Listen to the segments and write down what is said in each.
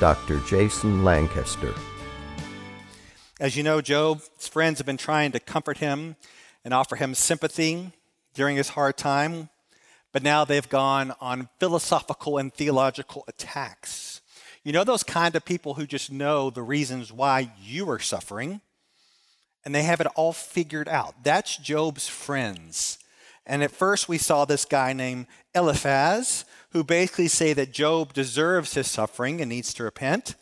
Dr. Jason Lancaster. As you know, Job's friends have been trying to comfort him and offer him sympathy during his hard time, but now they've gone on philosophical and theological attacks. You know those kind of people who just know the reasons why you are suffering, and they have it all figured out. That's Job's friends. And at first we saw this guy named Eliphaz, who basically say that Job deserves his suffering and needs to repent.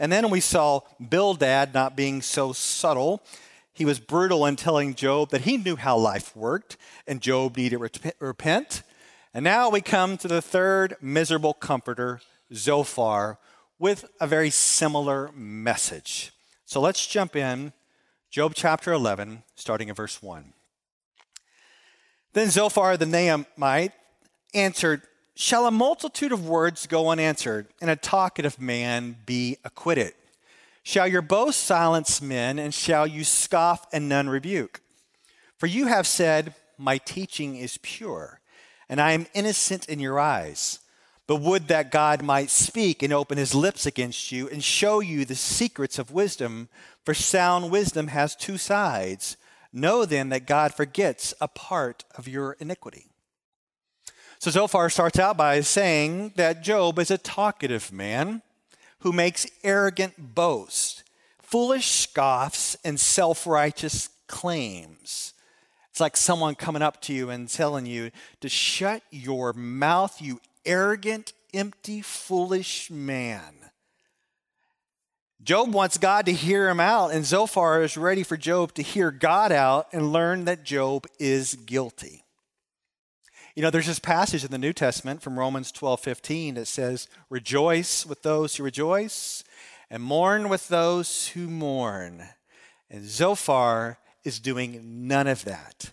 And then we saw Bildad not being so subtle. He was brutal in telling Job that he knew how life worked and Job needed to repent. And now we come to the third miserable comforter, Zophar, with a very similar message. So let's jump in. Job chapter 11, starting in verse 1. Then Zophar the Naamite answered, "Shall a multitude of words go unanswered, and a talkative man be acquitted? Shall your boast silence men, and shall you scoff and none rebuke? For you have said, my teaching is pure, and I am innocent in your eyes. But would that God might speak and open his lips against you, and show you the secrets of wisdom, for sound wisdom has two sides. Know then that God forgets a part of your iniquity." So Zophar starts out by saying that Job is a talkative man who makes arrogant boasts, foolish scoffs, and self-righteous claims. It's like someone coming up to you and telling you to shut your mouth, you arrogant, empty, foolish man. Job wants God to hear him out, and Zophar is ready for Job to hear God out and learn that Job is guilty. You know, there's this passage in the New Testament from Romans 12:15 that says, "Rejoice with those who rejoice and mourn with those who mourn." And Zophar is doing none of that,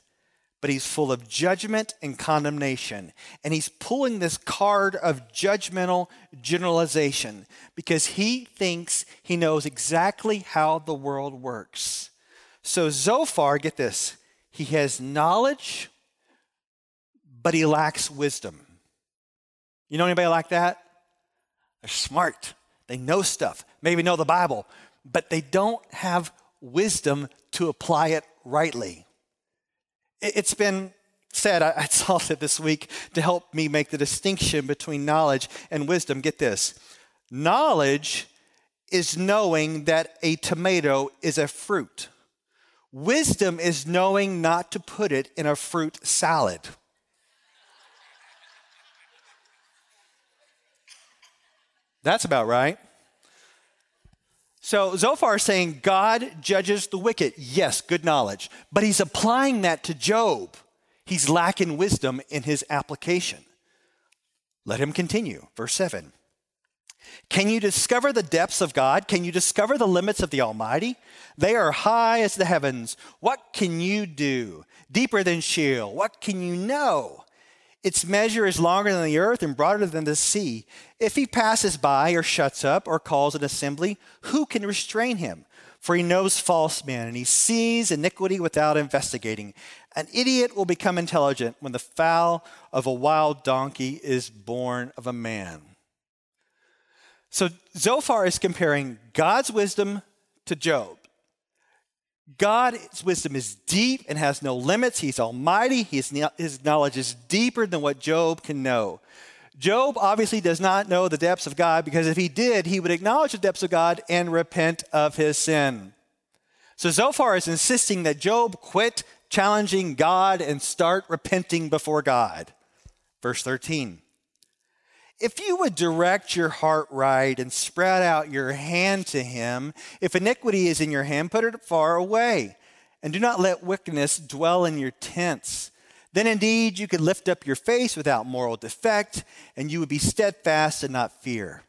but he's full of judgment and condemnation. And he's pulling this card of judgmental generalization because he thinks he knows exactly how the world works. So Zophar, get this, he has knowledge, but he lacks wisdom. You know anybody like that? They're smart. They know stuff. Maybe know the Bible. But they don't have wisdom to apply it rightly. It's been said, I saw it this week to help me make the distinction between knowledge and wisdom. Get this. Knowledge is knowing that a tomato is a fruit. Wisdom is knowing not to put it in a fruit salad. That's about right. So Zophar is saying God judges the wicked. Yes, good knowledge. But he's applying that to Job. He's lacking wisdom in his application. Let him continue. Verse 7. "Can you discover the depths of God? Can you discover the limits of the Almighty? They are high as the heavens. What can you do? Deeper than Sheol. What can you know? Its measure is longer than the earth and broader than the sea. If he passes by or shuts up or calls an assembly, who can restrain him? For he knows false men, and he sees iniquity without investigating. An idiot will become intelligent when the fowl of a wild donkey is born of a man." So Zophar is comparing God's wisdom to Job. God's wisdom is deep and has no limits. He's almighty. His knowledge is deeper than what Job can know. Job obviously does not know the depths of God, because if he did, he would acknowledge the depths of God and repent of his sin. So Zophar is insisting that Job quit challenging God and start repenting before God. Verse 13. "If you would direct your heart right and spread out your hand to him, if iniquity is in your hand, put it far away, and do not let wickedness dwell in your tents. Then indeed you could lift up your face without moral defect, and you would be steadfast and not fear.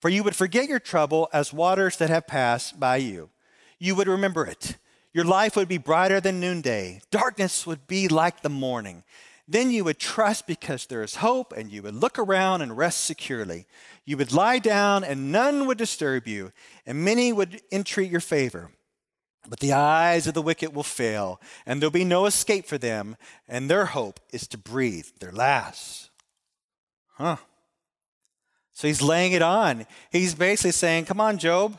For you would forget your trouble as waters that have passed by you. You would remember it. Your life would be brighter than noonday. Darkness would be like the morning. Then you would trust because there is hope, and you would look around and rest securely. You would lie down and none would disturb you, and many would entreat your favor. But the eyes of the wicked will fail, and there'll be no escape for them, and their hope is to breathe their last. So he's laying it on. He's basically saying, come on, Job.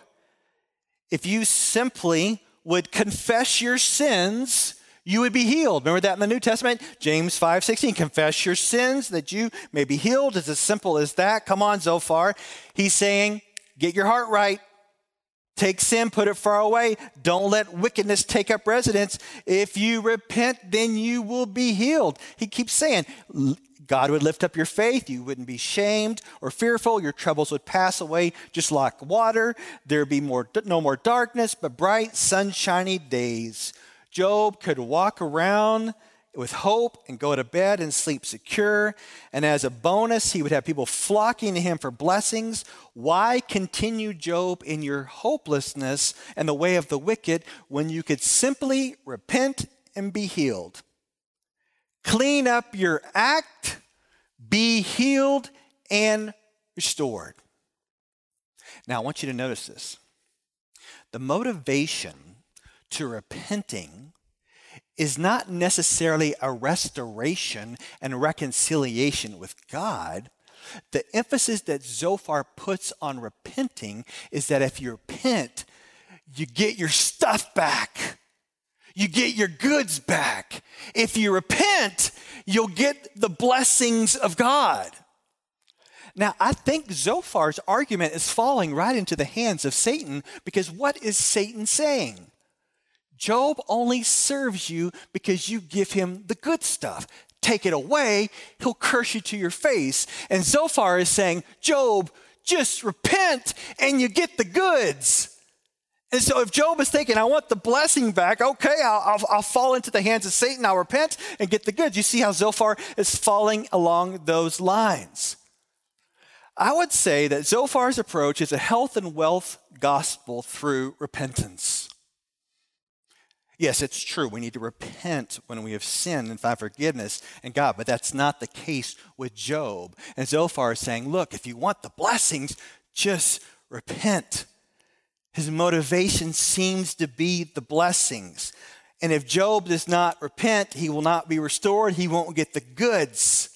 If you simply would confess your sins, you would be healed. Remember that in the New Testament? James 5:16, confess your sins that you may be healed. It's as simple as that. Come on, Zophar. He's saying, get your heart right. Take sin, put it far away. Don't let wickedness take up residence. If you repent, then you will be healed. He keeps saying, God would lift up your faith. You wouldn't be shamed or fearful. Your troubles would pass away just like water. There'd be no more darkness, but bright, sunshiny days. Job could walk around with hope and go to bed and sleep secure. And as a bonus, he would have people flocking to him for blessings. Why continue, Job, in your hopelessness and the way of the wicked when you could simply repent and be healed? Clean up your act, be healed and restored. Now, I want you to notice this. The motivation to repenting is not necessarily a restoration and reconciliation with God. The emphasis that Zophar puts on repenting is that if you repent, you get your stuff back. You get your goods back. If you repent, you'll get the blessings of God. Now, I think Zophar's argument is falling right into the hands of Satan, because what is Satan saying? Job only serves you because you give him the good stuff. Take it away, he'll curse you to your face. And Zophar is saying, Job, just repent and you get the goods. And so if Job is thinking, I want the blessing back, okay, I'll fall into the hands of Satan, I'll repent and get the goods. You see how Zophar is falling along those lines. I would say that Zophar's approach is a health and wealth gospel through repentance. Yes, it's true. We need to repent when we have sinned and find forgiveness in God, but that's not the case with Job. And Zophar is saying, look, if you want the blessings, just repent. His motivation seems to be the blessings. And if Job does not repent, he will not be restored. He won't get the goods.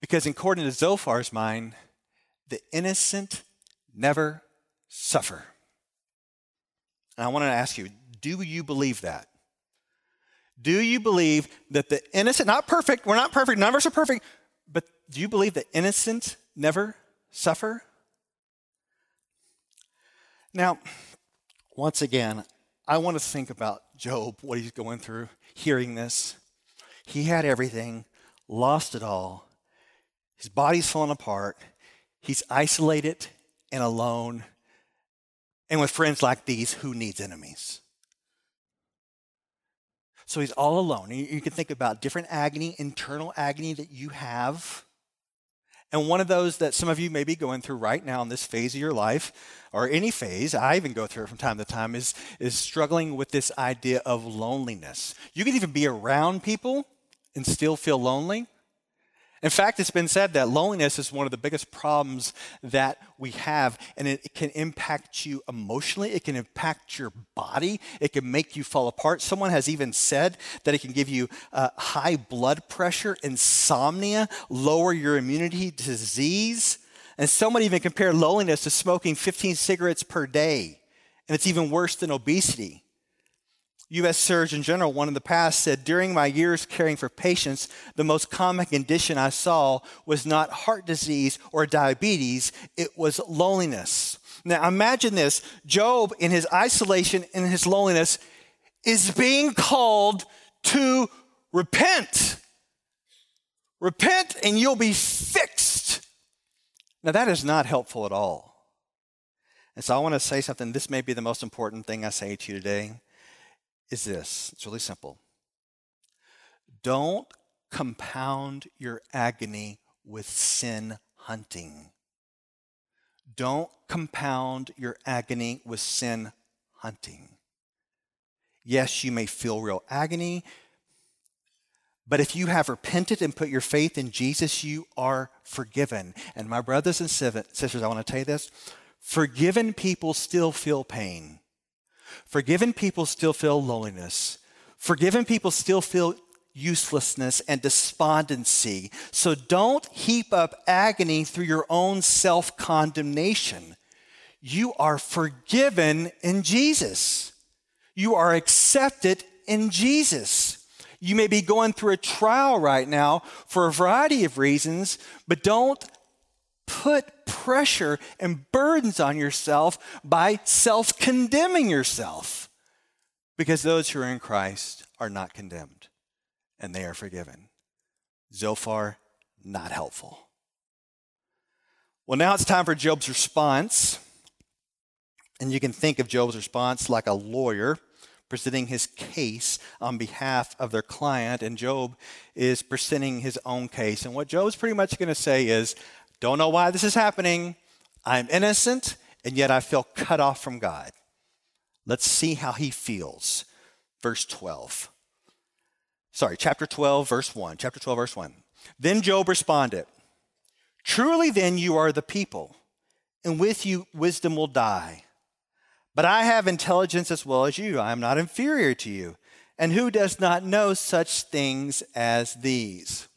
Because according to Zophar's mind, the innocent never suffer. And I want to ask you, do you believe that? Do you believe that the innocent, not perfect, we're not perfect, none of us are perfect, but do you believe the innocent never suffer? Now, once again, I want to think about Job, what he's going through, hearing this. He had everything, lost it all. His body's falling apart. He's isolated and alone. And with friends like these, who needs enemies? So he's all alone. You can think about different agony, internal agony that you have. And one of those that some of you may be going through right now in this phase of your life, or any phase, I even go through it from time to time, is struggling with this idea of loneliness. You can even be around people and still feel lonely. In fact, it's been said that loneliness is one of the biggest problems that we have, and it can impact you emotionally. It can impact your body. It can make you fall apart. Someone has even said that it can give you high blood pressure, insomnia, lower your immunity to disease. And someone even compared loneliness to smoking 15 cigarettes per day, and it's even worse than obesity. U.S. Surgeon General, one in the past, said, during my years caring for patients, the most common condition I saw was not heart disease or diabetes, it was loneliness. Now imagine this, Job in his isolation and his loneliness is being called to repent. Repent and you'll be fixed. Now that is not helpful at all. And so I want to say something, this may be the most important thing I say to you today. Is this. It's really simple. Don't compound your agony with sin hunting. Don't compound your agony with sin hunting. Yes, you may feel real agony, but if you have repented and put your faith in Jesus, you are forgiven. And my brothers and sisters, I want to tell you this. Forgiven people still feel pain. Forgiven people still feel loneliness. Forgiven people still feel uselessness and despondency. So don't heap up agony through your own self-condemnation. You are forgiven in Jesus. You are accepted in Jesus. You may be going through a trial right now for a variety of reasons, but don't put pressure and burdens on yourself by self-condemning yourself, because those who are in Christ are not condemned and they are forgiven. Zophar, not helpful. Well, now it's time for Job's response. And you can think of Job's response like a lawyer presenting his case on behalf of their client, and Job is presenting his own case. And what Job's pretty much going to say is, don't know why this is happening. I'm innocent, and yet I feel cut off from God. Let's see how he feels. Chapter 12, verse 1. Chapter 12, verse 1. Then Job responded, "Truly then you are the people, and with you wisdom will die. But I have intelligence as well as you. I am not inferior to you. And who does not know such things as these?"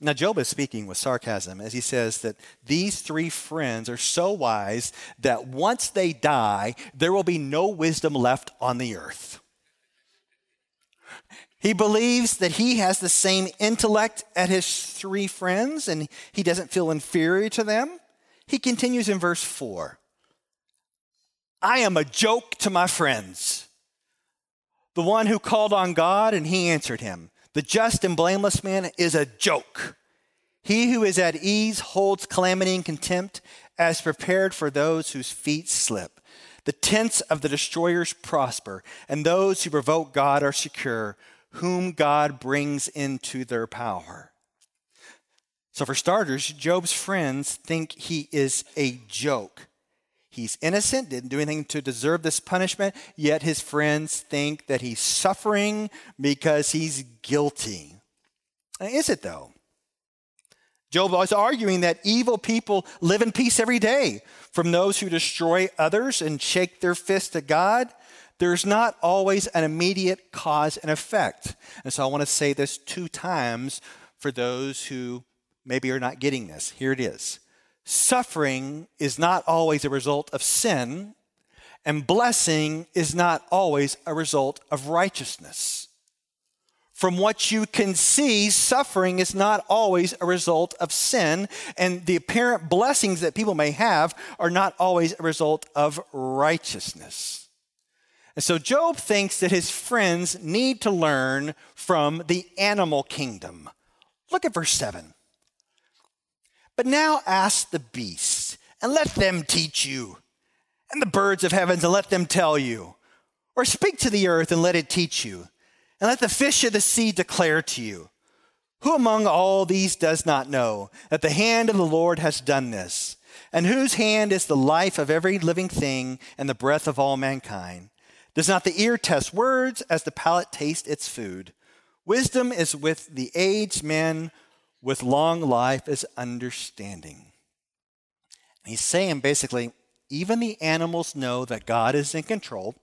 Now, Job is speaking with sarcasm as he says that these three friends are so wise that once they die, there will be no wisdom left on the earth. He believes that he has the same intellect as his three friends, and he doesn't feel inferior to them. He continues in verse 4. I am a joke to my friends, the one who called on God and he answered him. The just and blameless man is a joke. He who is at ease holds calamity and contempt, as prepared for those whose feet slip. The tents of the destroyers prosper, and those who provoke God are secure, whom God brings into their power. So for starters, Job's friends think he is a joke. He's innocent, didn't do anything to deserve this punishment, yet his friends think that he's suffering because he's guilty. Is it though? Job is arguing that evil people live in peace every day from those who destroy others and shake their fist at God. There's not always an immediate cause and effect. And so I want to say this two times for those who maybe are not getting this. Here it is. Suffering is not always a result of sin, and blessing is not always a result of righteousness. From what you can see, suffering is not always a result of sin, and the apparent blessings that people may have are not always a result of righteousness. And so Job thinks that his friends need to learn from the animal kingdom. Look at verse 7. But now ask the beasts, and let them teach you, and the birds of heavens, and let them tell you. Or speak to the earth, and let it teach you, and let the fish of the sea declare to you. Who among all these does not know that the hand of the Lord has done this, and whose hand is the life of every living thing and the breath of all mankind? Does not the ear test words as the palate tastes its food? Wisdom is with the aged men, with long life is understanding. And he's saying basically, even the animals know that God is in control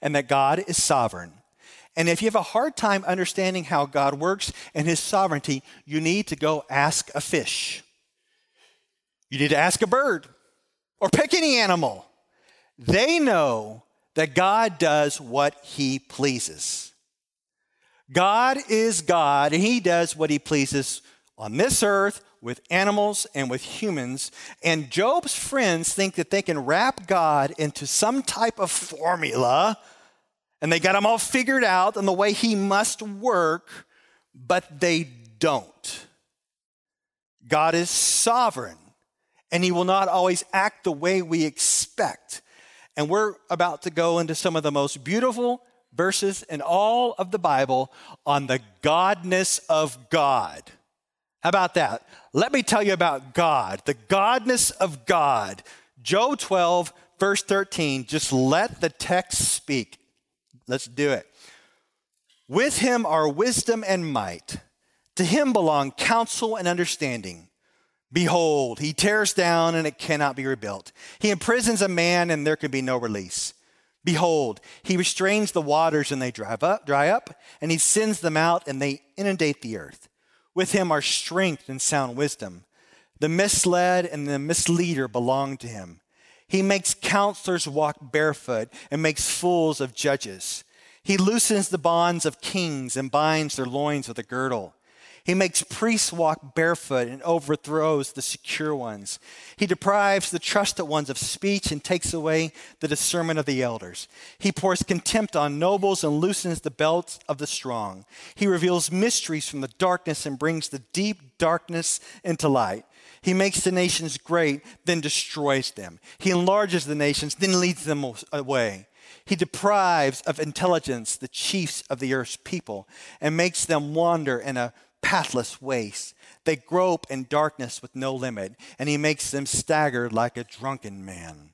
and that God is sovereign. And if you have a hard time understanding how God works and his sovereignty, you need to go ask a fish. You need to ask a bird or pick any animal. They know that God does what he pleases. God is God, and he does what he pleases on this earth, with animals and with humans. And Job's friends think that they can wrap God into some type of formula, and they got him all figured out and the way he must work, but they don't. God is sovereign, and he will not always act the way we expect. And we're about to go into some of the most beautiful verses in all of the Bible on the godness of God. How about that? Let me tell you about God, the godness of God. Job 12, verse 13, just let the text speak. Let's do it. With him are wisdom and might. To him belong counsel and understanding. Behold, he tears down and it cannot be rebuilt. He imprisons a man and there can be no release. Behold, he restrains the waters and they dry up, and he sends them out and they inundate the earth. With him are strength and sound wisdom. The misled and the misleader belong to him. He makes counselors walk barefoot and makes fools of judges. He loosens the bonds of kings and binds their loins with a girdle. He makes priests walk barefoot and overthrows the secure ones. He deprives the trusted ones of speech and takes away the discernment of the elders. He pours contempt on nobles and loosens the belts of the strong. He reveals mysteries from the darkness and brings the deep darkness into light. He makes the nations great, then destroys them. He enlarges the nations, then leads them away. He deprives of intelligence the chiefs of the earth's people and makes them wander in a pathless waste. They grope in darkness with no limit, and he makes them stagger like a drunken man.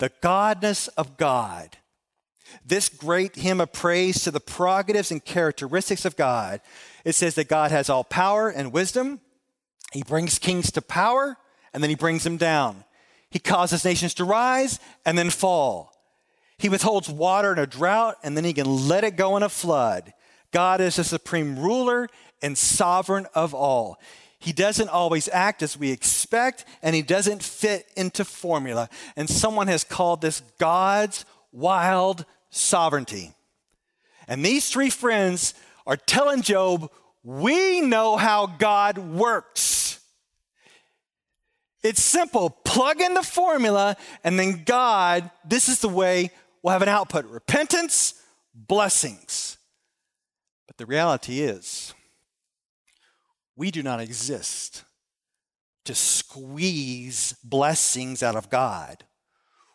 The godness of God. This great hymn of praise to the prerogatives and characteristics of God. It says that God has all power and wisdom. He brings kings to power, and then he brings them down. He causes nations to rise and then fall. He withholds water in a drought, and then he can let it go in a flood. God is the supreme ruler and sovereign of all. He doesn't always act as we expect, and he doesn't fit into formula. And someone has called this God's wild sovereignty. And these three friends are telling Job, we know how God works. It's simple. Plug in the formula, and then God, this is the way we'll have an output. Repentance, blessings. But the reality is, we do not exist to squeeze blessings out of God.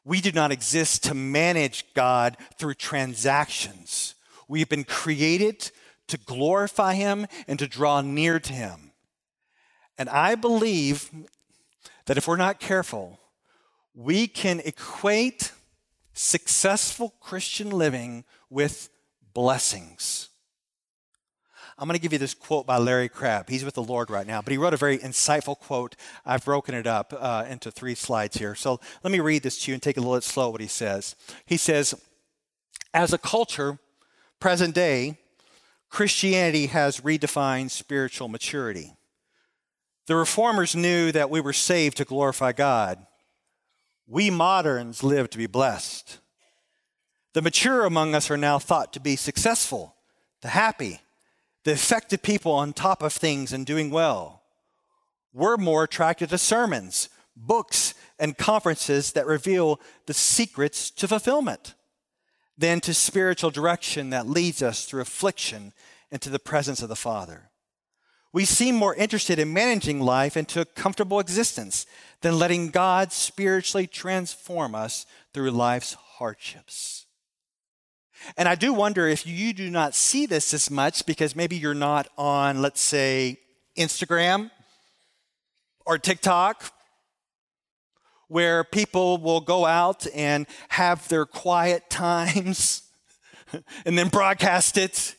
We do not exist to manage God through transactions. We've been created to glorify him and to draw near to him. And I believe that if we're not careful, we can equate successful Christian living with blessings. I'm going to give you this quote by Larry Crabb. He's with the Lord right now, but he wrote a very insightful quote. I've broken it up into three slides here. So let me read this to you and take it a little bit slow what he says. He says, as a culture, present day, Christianity has redefined spiritual maturity. The reformers knew that we were saved to glorify God. We moderns live to be blessed. The mature among us are now thought to be successful, the happy, the effective people on top of things and doing well. We're more attracted to sermons, books, and conferences that reveal the secrets to fulfillment than to spiritual direction that leads us through affliction into the presence of the Father. We seem more interested in managing life into a comfortable existence than letting God spiritually transform us through life's hardships. And I do wonder if you do not see this as much because maybe you're not on, let's say, Instagram or TikTok, where people will go out and have their quiet times and then broadcast it.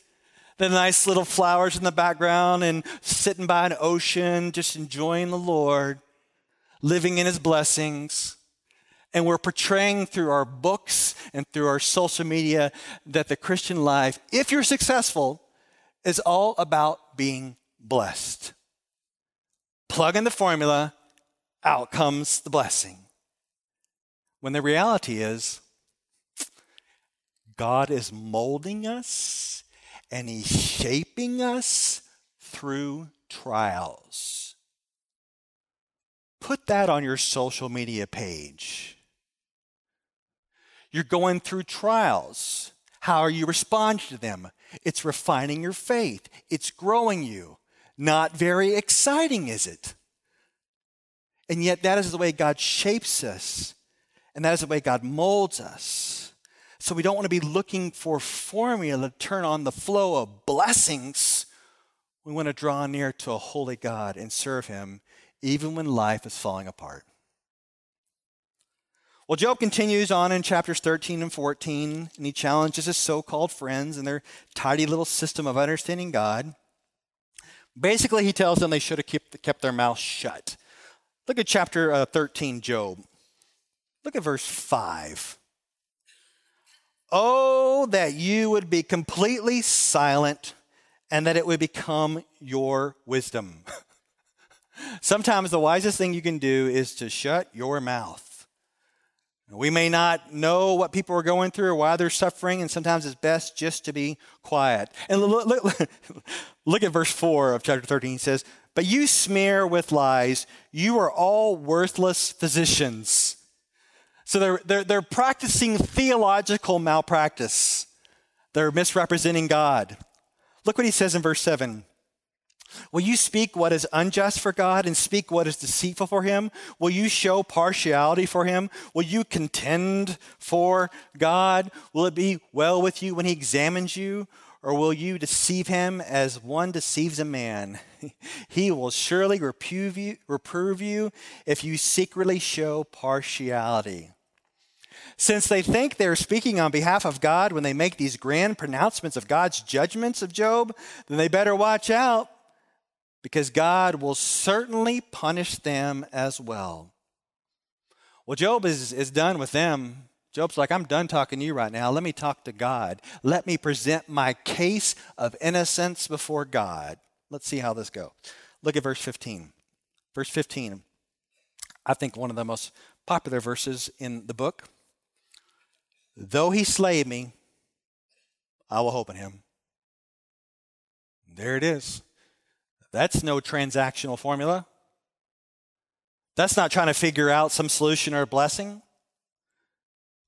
The nice little flowers in the background and sitting by an ocean, just enjoying the Lord, living in his blessings. And we're portraying through our books and through our social media that the Christian life, if you're successful, is all about being blessed. Plug in the formula, out comes the blessing. When the reality is, God is molding us and he's shaping us through trials. Put that on your social media page. You're going through trials. How are you responding to them? It's refining your faith. It's growing you. Not very exciting, is it? And yet that is the way God shapes us. And that is the way God molds us. So we don't want to be looking for formula to turn on the flow of blessings. We want to draw near to a holy God and serve him even when life is falling apart. Well, Job continues on in chapters 13 and 14, and he challenges his so-called friends and their tidy little system of understanding God. Basically, he tells them they should have kept their mouth shut. Look at chapter 13, Job. Look at verse 5. Oh, that you would be completely silent and that it would become your wisdom. Sometimes the wisest thing you can do is to shut your mouth. We may not know what people are going through or why they're suffering, and sometimes it's best just to be quiet. And look at verse 4 of chapter 13. It says, but you smear with lies. You are all worthless physicians. So they're practicing theological malpractice. They're misrepresenting God. Look what he says in verse 7. Will you speak what is unjust for God and speak what is deceitful for him? Will you show partiality for him? Will you contend for God? Will it be well with you when he examines you? Or will you deceive him as one deceives a man? He will surely reprove you if you secretly show partiality. Since they think they're speaking on behalf of God when they make these grand pronouncements of God's judgments of Job, then they better watch out, because God will certainly punish them as well. Well, Job is done with them. Job's like, I'm done talking to you right now. Let me talk to God. Let me present my case of innocence before God. Let's see how this goes. Look at verse 15. Verse 15, I think one of the most popular verses in the book. Though he slay me, I will hope in him. There it is. That's no transactional formula. That's not trying to figure out some solution or blessing.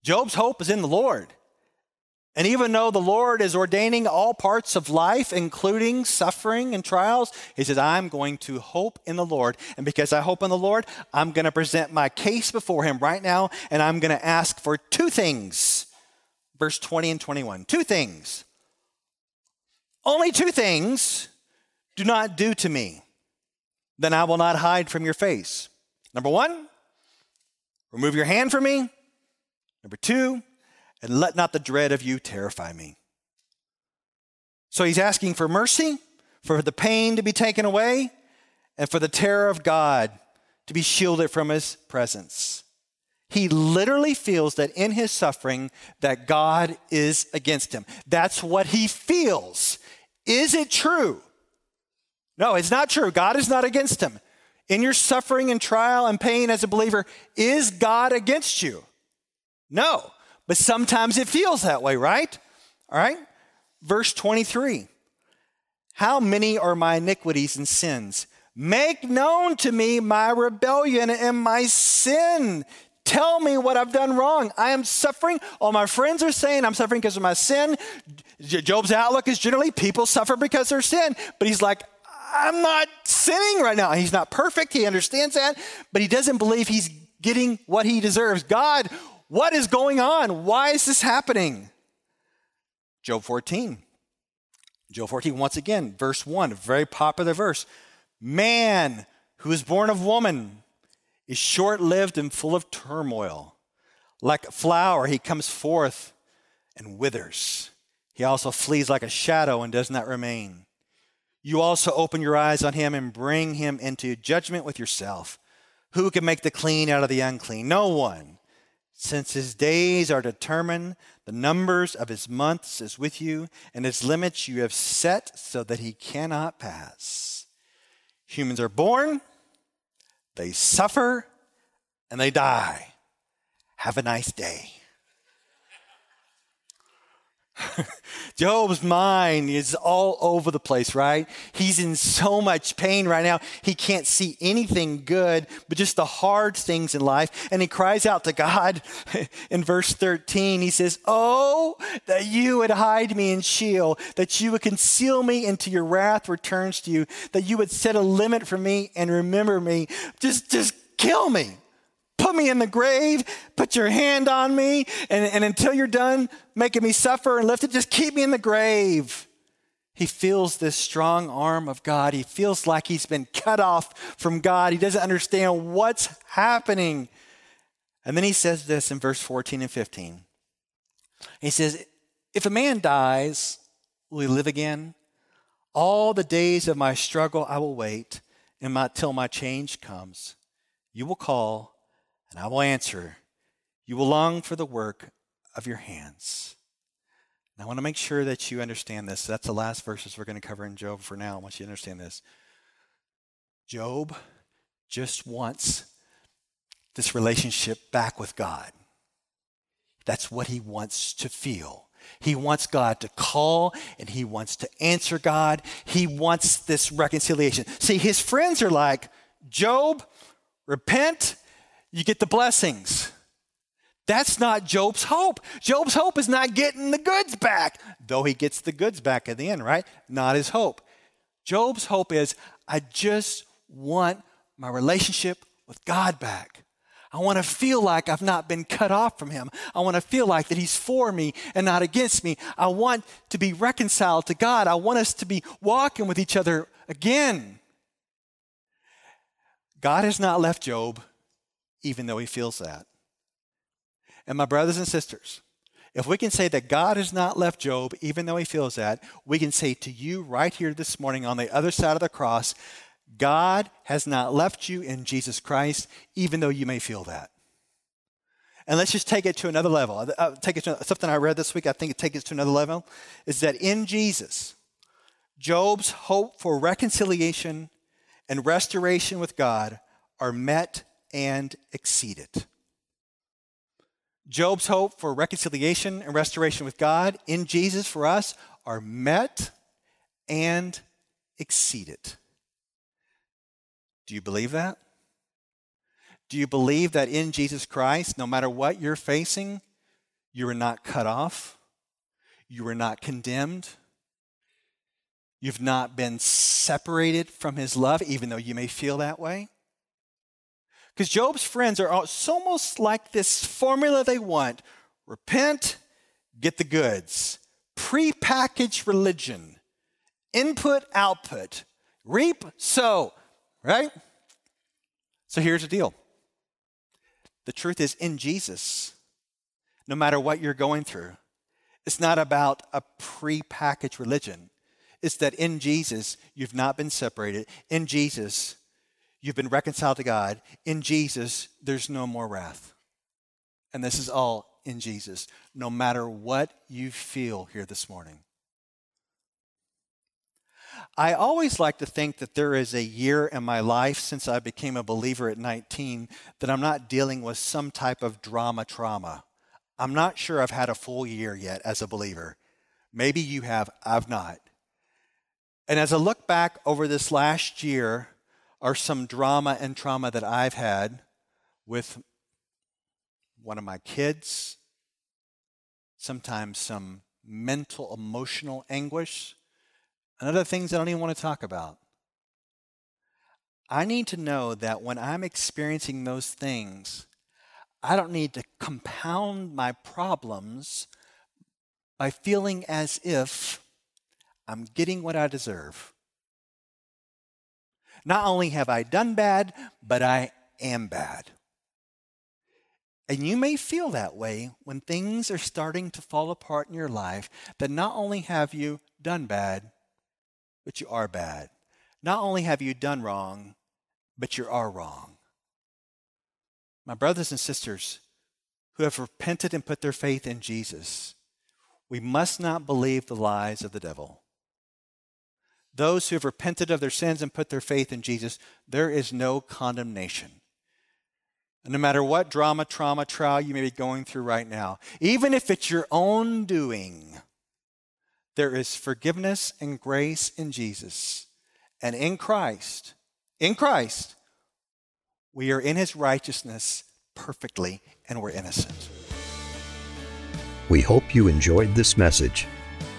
Job's hope is in the Lord. And even though the Lord is ordaining all parts of life, including suffering and trials, he says, I'm going to hope in the Lord. And because I hope in the Lord, I'm going to present my case before him right now, and I'm going to ask for two things. Verse 20 and 21. Two things. Only two things do not do to me, then I will not hide from your face. Number one, remove your hand from me. Number two, and let not the dread of you terrify me. So he's asking for mercy, for the pain to be taken away, and for the terror of God to be shielded from his presence. He literally feels that in his suffering that God is against him. That's what he feels. Is it true? No, it's not true. God is not against him. In your suffering and trial and pain as a believer, is God against you? No. But sometimes it feels that way, right? All right. Verse 23. How many are my iniquities and sins? Make known to me my rebellion and my sin. Tell me what I've done wrong. I am suffering. All my friends are saying I'm suffering because of my sin. Job's outlook is generally people suffer because of their sin. But he's like, I'm not sinning right now. He's not perfect. He understands that. But he doesn't believe he's getting what he deserves. God, what is going on? Why is this happening? Job 14. Job 14, once again, verse 1, a very popular verse. Man who is born of woman is short-lived and full of turmoil. Like a flower, he comes forth and withers. He also flees like a shadow and does not remain. You also open your eyes on him and bring him into judgment with yourself. Who can make the clean out of the unclean? No one. Since his days are determined, the numbers of his months is with you, and his limits you have set so that he cannot pass. Humans are born, they suffer, and they die. Have a nice day. Job's mind is all over the place, right? He's in so much pain right now. He can't see anything good, but just the hard things in life. And he cries out to God in verse 13. He says, oh, that you would hide me in Sheol, that you would conceal me until your wrath returns to you, that you would set a limit for me and remember me. Just kill me. Put me in the grave, put your hand on me, and until you're done making me suffer and lift it, just keep me in the grave. He feels this strong arm of God. He feels like he's been cut off from God. He doesn't understand what's happening. And then he says this in verse 14 and 15. He says, if a man dies, will he live again? All the days of my struggle I will wait till my change comes. You will call, and I will answer. You will long for the work of your hands. And I want to make sure that you understand this. That's the last verses we're going to cover in Job for now. I want you to understand this. Job just wants this relationship back with God. That's what he wants to feel. He wants God to call, and he wants to answer God. He wants this reconciliation. See, his friends are like, Job, repent, you get the blessings. That's not Job's hope. Job's hope is not getting the goods back, though he gets the goods back at the end, right? Not his hope. Job's hope is, I just want my relationship with God back. I want to feel like I've not been cut off from him. I want to feel like that he's for me and not against me. I want to be reconciled to God. I want us to be walking with each other again. God has not left Job, even though he feels that. And my brothers and sisters, if we can say that God has not left Job, even though he feels that, we can say to you right here this morning on the other side of the cross, God has not left you in Jesus Christ, even though you may feel that. And let's just take it to another level. Something I read this week, I think it takes it to another level, is that in Jesus, Job's hope for reconciliation and restoration with God are met and exceeded. Job's hope for reconciliation and restoration with God in Jesus for us are met and exceeded. Do you believe that? Do you believe that in Jesus Christ, no matter what you're facing, you are not cut off? You are not condemned? You've not been separated from his love, even though you may feel that way? Because Job's friends are almost like this formula they want. Repent, get the goods. Prepackaged religion. Input, output. Reap, sow. Right? So here's the deal. The truth is in Jesus, no matter what you're going through, it's not about a prepackaged religion. It's that in Jesus, you've not been separated. In Jesus, you've been reconciled to God. In Jesus, there's no more wrath. And this is all in Jesus, no matter what you feel here this morning. I always like to think that there is a year in my life since I became a believer at 19 that I'm not dealing with some type of trauma. I'm not sure I've had a full year yet as a believer. Maybe you have, I've not. And as I look back over this last year are some drama and trauma that I've had with one of my kids, sometimes some mental, emotional anguish, and other things I don't even want to talk about. I need to know that when I'm experiencing those things, I don't need to compound my problems by feeling as if I'm getting what I deserve. Not only have I done bad, but I am bad. And you may feel that way when things are starting to fall apart in your life, that not only have you done bad, but you are bad. Not only have you done wrong, but you are wrong. My brothers and sisters who have repented and put their faith in Jesus, we must not believe the lies of the devil. Those who have repented of their sins and put their faith in Jesus, there is no condemnation. And no matter what drama, trauma, trial you may be going through right now, even if it's your own doing, there is forgiveness and grace in Jesus. And in Christ, we are in his righteousness perfectly and we're innocent. We hope you enjoyed this message.